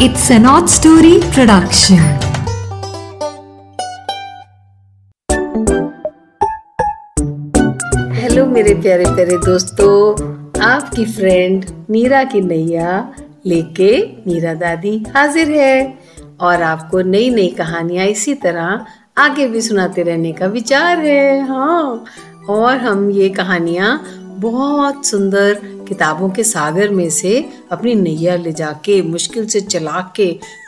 It's an Odd Story Production. Hello मेरे प्यारे प्यारे दोस्तों, आपकी फ्रेंड नीरा की नैया लेके नीरा दादी हाजिर है और आपको नई नई कहानियां इसी तरह आगे भी सुनाते रहने का विचार है। हाँ, और हम ये कहानियां बहुत सुंदर किताबों के सागर में से अपनी नैया ले जाके मुश्किल से चला के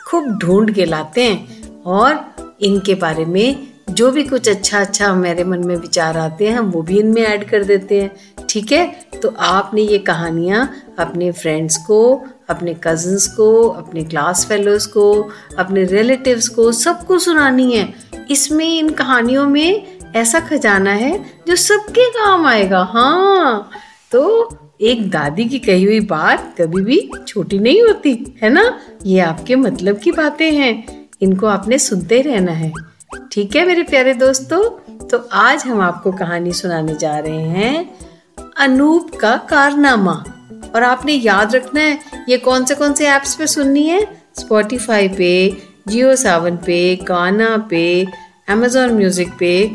खूब ढूंढ के लाते हैं और इनके बारे में जो भी कुछ अच्छा अच्छा मेरे मन में विचार आते हैं हम वो भी इनमें ऐड कर देते हैं। ठीक है, तो आपने ये कहानियाँ अपने फ्रेंड्स को, अपने कजिन्स को, अपने क्लास फेलोज़ को, अपने रिलेटिव्स को, सबको सुनानी है। इसमें इन कहानियों में ऐसा खजाना है जो सबके काम आएगा। हाँ, तो एक दादी की कही हुई बात कभी भी छोटी नहीं होती है ना। ये आपके मतलब की बातें हैं, इनको आपने सुनते रहना है। ठीक है मेरे प्यारे दोस्तों, तो आज हम आपको कहानी सुनाने जा रहे हैं अनूप का कारनामा। और आपने याद रखना है ये कौन से ऐप्स पे सुननी है। स्पॉटिफाई पे, जियो सावन पे, गाना पे, अमेजोन म्यूजिक पे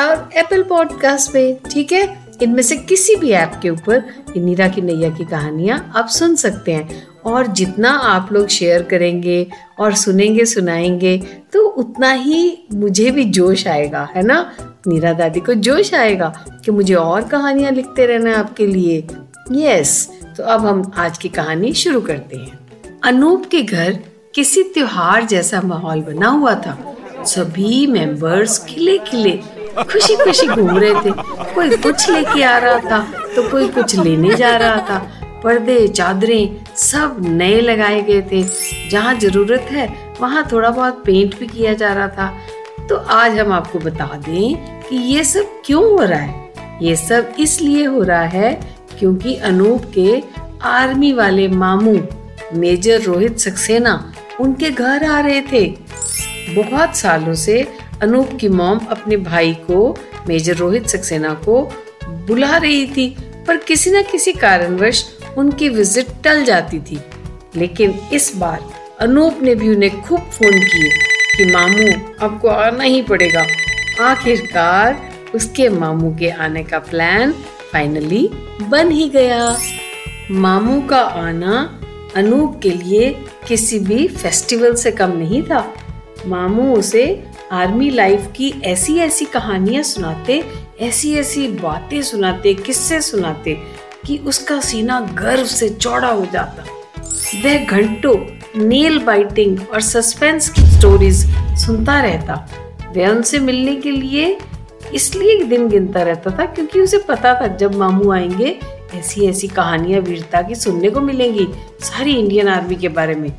और एप्पल पॉडकास्ट पे। ठीक है, इनमें से किसी भी ऐप के ऊपर नीरा की नैया की कहानियाँ आप सुन सकते हैं। और जितना आप लोग शेयर करेंगे और सुनेंगे सुनाएंगे तो उतना ही मुझे भी जोश आएगा, है ना। नीरा दादी को जोश आएगा कि मुझे और कहानियाँ लिखते रहना है आपके लिए। यस, तो अब हम आज की कहानी शुरू करते हैं। अनूप के घर किसी त्योहार जैसा माहौल बना हुआ था। सभी मेंबर्स खिले खिले खुशी खुशी घूम रहे थे। कोई कुछ लेके आ रहा था तो कोई कुछ लेने जा रहा था। पर्दे, चादरें सब नए लगाए गए थे। जहाँ जरूरत है वहाँ थोड़ा बहुत पेंट भी किया जा रहा था। तो आज हम आपको बता दें कि ये सब क्यों हो रहा है। ये सब इसलिए हो रहा है क्योंकि अनूप के आर्मी वाले मामू मेजर रोहित सक्सेना उनके घर आ रहे थे। बहुत सालों से अनूप की मॉम अपने भाई को मेजर रोहित सक्सेना को बुला रही थी, पर किसी न किसी कारणवश उनकी विजिट टल जाती थी। लेकिन इस बार अनूप ने भी उन्हें खूब फोन किए कि मामू आपको आना ही पड़ेगा। आखिरकार उसके मामू के आने का प्लान फाइनली बन ही गया। मामू का आना अनूप के लिए किसी भी फेस्टिवल से कम नहीं था। मामू उसे आर्मी लाइफ की ऐसी ऐसी कहानियाँ सुनाते, ऐसी ऐसी बातें सुनाते, किस्से सुनाते कि उसका सीना गर्व से चौड़ा हो जाता। वह घंटों नेल बाइटिंग और सस्पेंस की स्टोरीज सुनता रहता। वह उनसे मिलने के लिए इसलिए दिन गिनता रहता था क्योंकि उसे पता था जब मामू आएंगे ऐसी ऐसी कहानियाँ वीरता की सुनने को मिलेंगी, सारी इंडियन आर्मी के बारे में।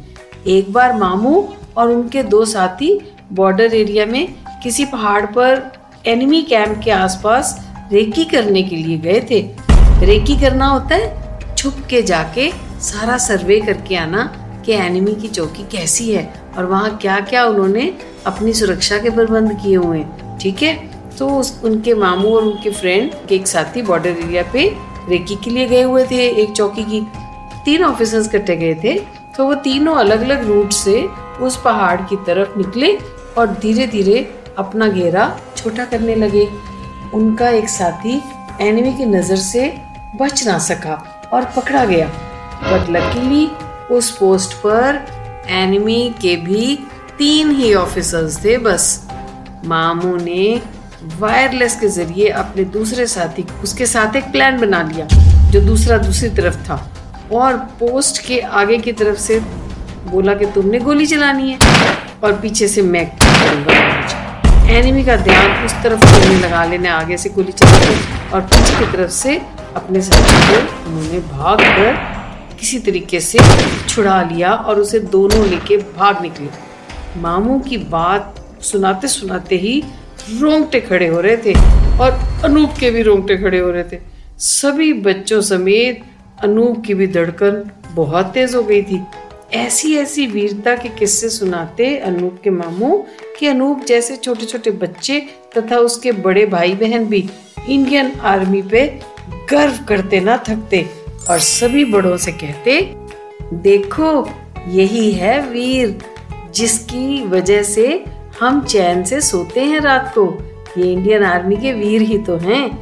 एक बार मामू और उनके दो साथी बॉर्डर एरिया में किसी पहाड़ पर एनिमी कैंप के आसपास रेकी करने के लिए गए थे। रेकी करना होता है छुप के जाके सारा सर्वे करके आना कि एनिमी की चौकी कैसी है और वहाँ क्या क्या उन्होंने अपनी सुरक्षा के प्रबंध किए हुए हैं। ठीक है, तो उनके मामू और उनके फ्रेंड के एक साथी बॉर्डर एरिया पे रेकी के लिए गए हुए थे। एक चौकी की 3 ऑफिसर्स इकट्ठे गए थे, तो वो तीनों अलग अलग रूट से उस पहाड़ की तरफ निकले और धीरे धीरे अपना घेरा छोटा करने लगे। उनका एक साथी एनिमी की नज़र से बच ना सका और पकड़ा गया। बट लकीली उस पोस्ट पर एनिमी के भी 3 ही ऑफिसर्स थे बस। मामू ने वायरलेस के जरिए अपने दूसरे साथी उसके साथ एक प्लान बना लिया जो दूसरी तरफ था और पोस्ट के आगे की तरफ से बोला कि तुमने गोली चलानी है और पीछे से मैं करूँगा। एनिमी का ध्यान उस तरफ गोली लगा लेने, आगे से गोली चलाने और पीछे की तरफ से अपने साथी को उन्होंने भाग कर किसी तरीके से छुड़ा लिया और उसे दोनों लेके भाग निकले। मामू की बात सुनाते सुनाते ही रोंगटे खड़े हो रहे थे और अनूप के भी रोंगटे खड़े हो रहे थे। सभी बच्चों समेत अनूप की भी धड़कन बहुत तेज हो गई थी। ऐसी ऐसी वीरता के किस्से सुनाते अनूप के मामू कि अनूप जैसे छोटे छोटे बच्चे तथा उसके बड़े भाई बहन भी इंडियन आर्मी पे गर्व करते ना थकते और सभी बड़ों से कहते, देखो यही है वीर, जिसकी वजह से हम चैन से सोते हैं रात को। ये इंडियन आर्मी के वीर ही तो हैं।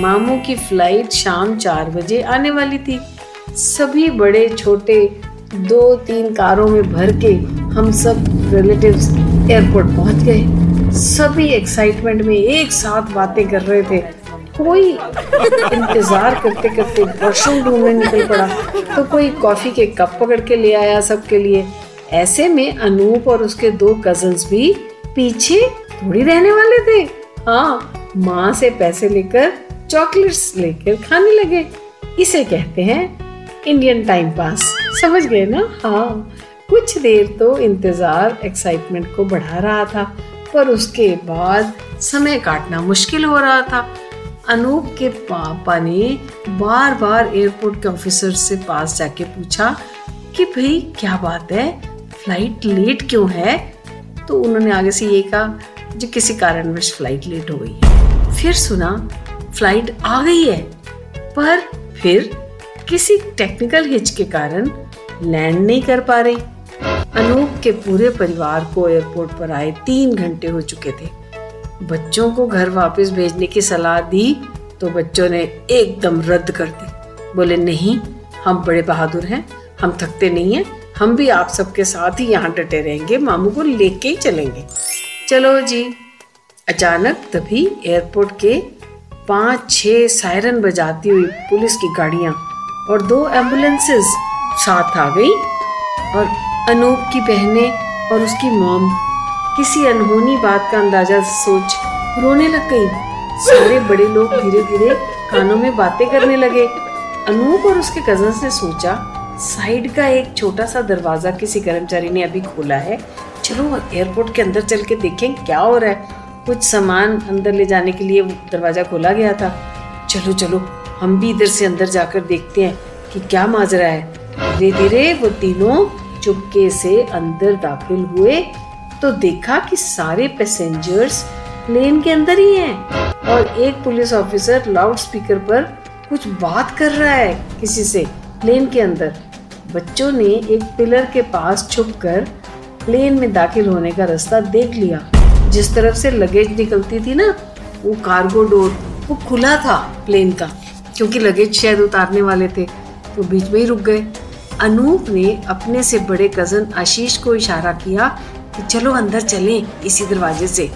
मामू की फ्लाइट शाम 4 बजे आने वाली थी। सभी बड़े छोटे 2-3 कारों में भर के हम सब रिलेटिव्स एयरपोर्ट पहुंच गए। सभी एक्साइटमेंट में एक साथ बातें कर रहे थे। कोई इंतज़ार करते करते वॉशरूम ढूंढने निकल पड़ा, तो कोई कॉफ़ी के कप पकड़ के ले आया सबके लिए। ऐसे में अनूप और उसके 2 कजन्स भी पीछे थोड़ी रहने वाले थे। हाँ, माँ से पैसे लेकर चॉकलेट्स लेकर खाने लगे। इसे कहते हैं इंडियन टाइम पास, समझ गए ना। हाँ, कुछ देर तो इंतज़ार एक्साइटमेंट को बढ़ा रहा था, पर उसके बाद समय काटना मुश्किल हो रहा था। अनूप के पापा ने बार बार एयरपोर्ट के ऑफिसर से पास जाके पूछा कि भाई क्या बात है, फ्लाइट लेट क्यों है। तो उन्होंने आगे से ये कहा जो किसी कारणवश फ्लाइट लेट हो गई है। फिर सुना फ्लाइट आ गई है, पर फिर किसी टेक्निकल हिच के कारण लैंड नहीं कर पा रही। अनूप के पूरे परिवार को एयरपोर्ट पर आए 3 घंटे हो चुके थे। बच्चों को घर वापस भेजने की सलाह दी तो बच्चों ने एकदम रद्द कर दी। बोले नहीं, हम बड़े बहादुर हैं, हम थकते नहीं हैं, हम भी आप सबके साथ ही यहाँ डटे रहेंगे, मामू को लेके ही चलेंगे। चलो जी। अचानक तभी एयरपोर्ट के 5-6 सायरन बजाती हुई पुलिस की गाड़ियाँ और 2 एम्बुलेंसेस साथ आ गई, और अनूप की बहनें और उसकी मॉम किसी अनहोनी बात का अंदाजा सोच रोने लग गई। सारे बड़े लोग धीरे धीरे कानों में बातें करने लगे। अनूप और उसके कजन्स ने सोचा साइड का एक छोटा सा दरवाज़ा किसी कर्मचारी ने अभी खोला है, चलो एयरपोर्ट के अंदर चल के देखें क्या हो रहा है। कुछ सामान अंदर ले जाने के लिए दरवाज़ा खोला गया था। चलो चलो हम भी इधर से अंदर जाकर देखते हैं कि क्या माजरा है। धीरे धीरे वो तीनों चुपके से अंदर दाखिल हुए तो देखा कि सारे पैसेंजर्स प्लेन के अंदर ही हैं, और एक पुलिस ऑफिसर लाउड स्पीकर पर कुछ बात कर रहा है किसी से प्लेन के अंदर। बच्चों ने एक पिलर के पास छुपकर प्लेन में दाखिल होने का रास्ता देख लिया। जिस तरफ से लगेज निकलती थी ना, वो कार्गो डोर वो खुला था प्लेन का, क्योंकि लगेज शायद उतारने वाले थे, तो बीच में ही रुक गए। अनूप ने अपने से बड़े कज़न आशीष को इशारा किया कि चलो अंदर चलें इसी दरवाजे से,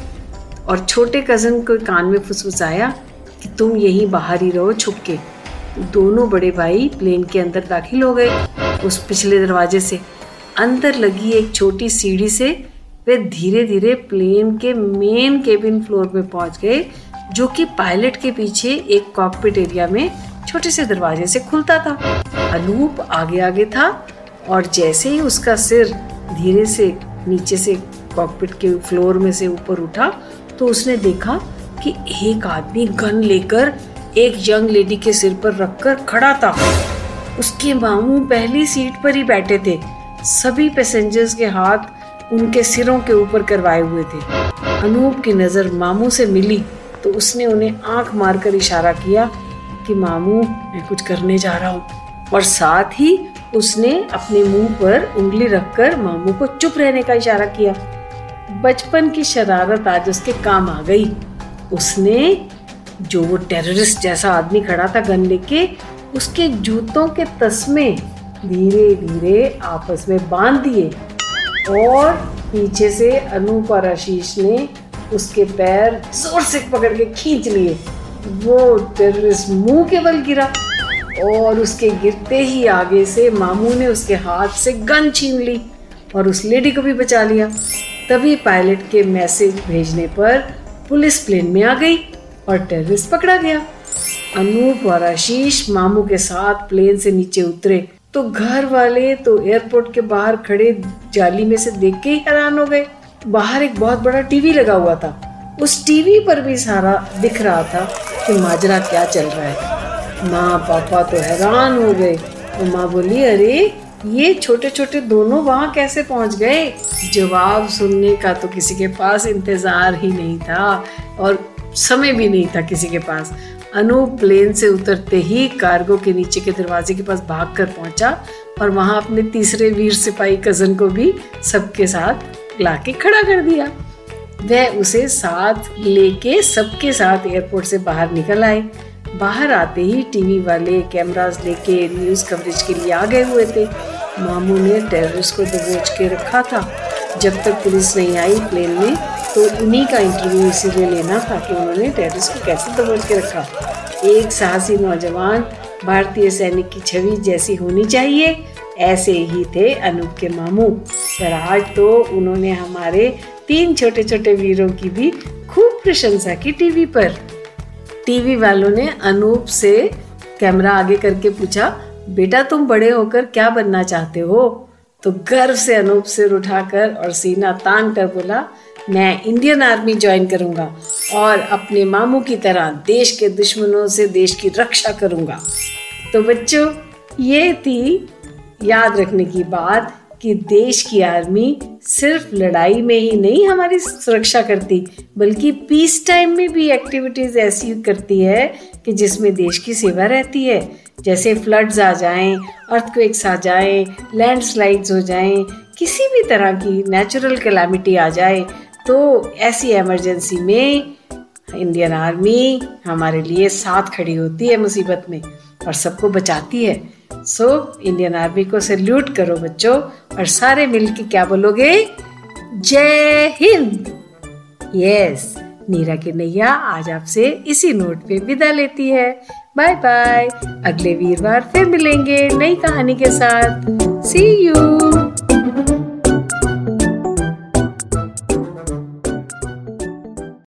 और छोटे कज़न को कान में फुसफुसाया कि तुम यहीं बाहर ही रहो छुप के। दोनों बड़े भाई प्लेन के अंदर दाखिल हो गए उस पिछले दरवाजे से। अंदर लगी एक छोटी सीढ़ी से वे धीरे धीरे प्लेन के मेन केबिन फ्लोर में पहुंच गए, जो कि पायलट के पीछे एक कॉकपिट एरिया में छोटे से दरवाजे से खुलता था। अनूप आगे आगे था, और जैसे ही उसका सिर धीरे से नीचे से कॉकपिट के फ्लोर में से ऊपर उठा, तो उसने देखा कि एक आदमी गन लेकर एक यंग लेडी के सिर पर रखकर खड़ा था। उसके मामू पहली सीट पर ही बैठे थे। सभी पैसेंजर्स के हाथ उनके सिरों के ऊपर करवाए हुए थे। अनूप की नज़र मामू से मिली तो उसने उन्हें आंख मारकर इशारा किया कि मामू मैं कुछ करने जा रहा हूँ, और साथ ही उसने अपने मुंह पर उंगली रखकर मामू को चुप रहने का इशारा किया। बचपन की शरारत आज उसके काम आ गई। उसने जो वो टेररिस्ट जैसा आदमी खड़ा था गन लेके, उसके जूतों के तस्मे धीरे धीरे आपस में बांध दिए, और पीछे से अनूप और आशीष ने उसके पैर जोर से पकड़ के खींच लिए। वो टेररिस्ट मुंह के बल गिरा, और उसके गिरते ही आगे से मामू ने उसके हाथ से गन छीन ली और उस लेडी को भी बचा लिया। तभी पायलट के मैसेज भेजने पर पुलिस प्लेन में आ गई और टेररिस्ट पकड़ा गया। अनूप और आशीष मामू के साथ प्लेन से नीचे उतरे तो घर वाले तो एयरपोर्ट के बाहर खड़े जाली में से देख के ही हैरान हो गए। बाहर एक बहुत बड़ा टीवी लगा हुआ था, उस टीवी पर भी सारा दिख रहा था कि माजरा क्या चल रहा है। माँ पापा तो हैरान हो गए। तो माँ बोली अरे ये छोटे छोटे दोनों वहाँ कैसे पहुँच गए। जवाब सुनने का तो किसी के पास इंतज़ार ही नहीं था, और समय भी नहीं था किसी के पास। अनूप प्लेन से उतरते ही कार्गो के नीचे के दरवाजे के पास भाग कर पहुँचा और वहाँ अपने तीसरे वीर सिपाही कज़न को भी सबके साथ लाके खड़ा कर दिया। वह उसे साथ लेके सबके साथ एयरपोर्ट से बाहर निकल आए। बाहर आते ही टीवी वाले कैमरास लेके न्यूज़ कवरेज के लिए आ गए हुए थे। मामू ने टेररिस्ट को दबोच के रखा था। जब तक पुलिस नहीं आई प्लेन में, तो इन्हीं का इंटरव्यू इसीलिए लेना था कि उन्होंने टेररिस्ट को कैसे दबोच के रखा। एक साहसी नौजवान भारतीय सैनिक की छवि जैसी होनी चाहिए, ऐसे ही थे अनूप के मामू। पर आज तो उन्होंने हमारे 3 छोटे छोटे वीरों की भी खूब प्रशंसा की टीवी पर। टीवी वालों ने अनूप से कैमरा आगे करके पूछा, बेटा तुम बड़े होकर क्या बनना चाहते हो? तो गर्व से अनूप सिर उठाकर और सीना तान कर बोला, मैं इंडियन आर्मी ज्वाइन करूंगा और अपने मामू की तरह देश के दुश्मनों से देश की रक्षा करूंगा। तो बच्चों, ये थी याद रखने की बात कि देश की आर्मी सिर्फ लड़ाई में ही नहीं हमारी सुरक्षा करती, बल्कि पीस टाइम में भी एक्टिविटीज़ ऐसी करती है कि जिसमें देश की सेवा रहती है। जैसे फ्लड्स आ जाएं, अर्थक्वेक्स आ जाएं, लैंडस्लाइड्स हो जाएं, किसी भी तरह की नेचुरल कैलामिटी आ जाए, तो ऐसी इमरजेंसी में इंडियन आर्मी हमारे लिए साथ खड़ी होती है मुसीबत में और सबको बचाती है। सो इंडियन आर्मी को सैल्यूट करो बच्चों, और सारे मिलके क्या बोलोगे? जय हिंद। यस, नीरा की नैया आज आपसे इसी नोट पे विदा लेती है। Bye bye. अगले वीरवार फिर मिलेंगे नई कहानी के साथ। See you.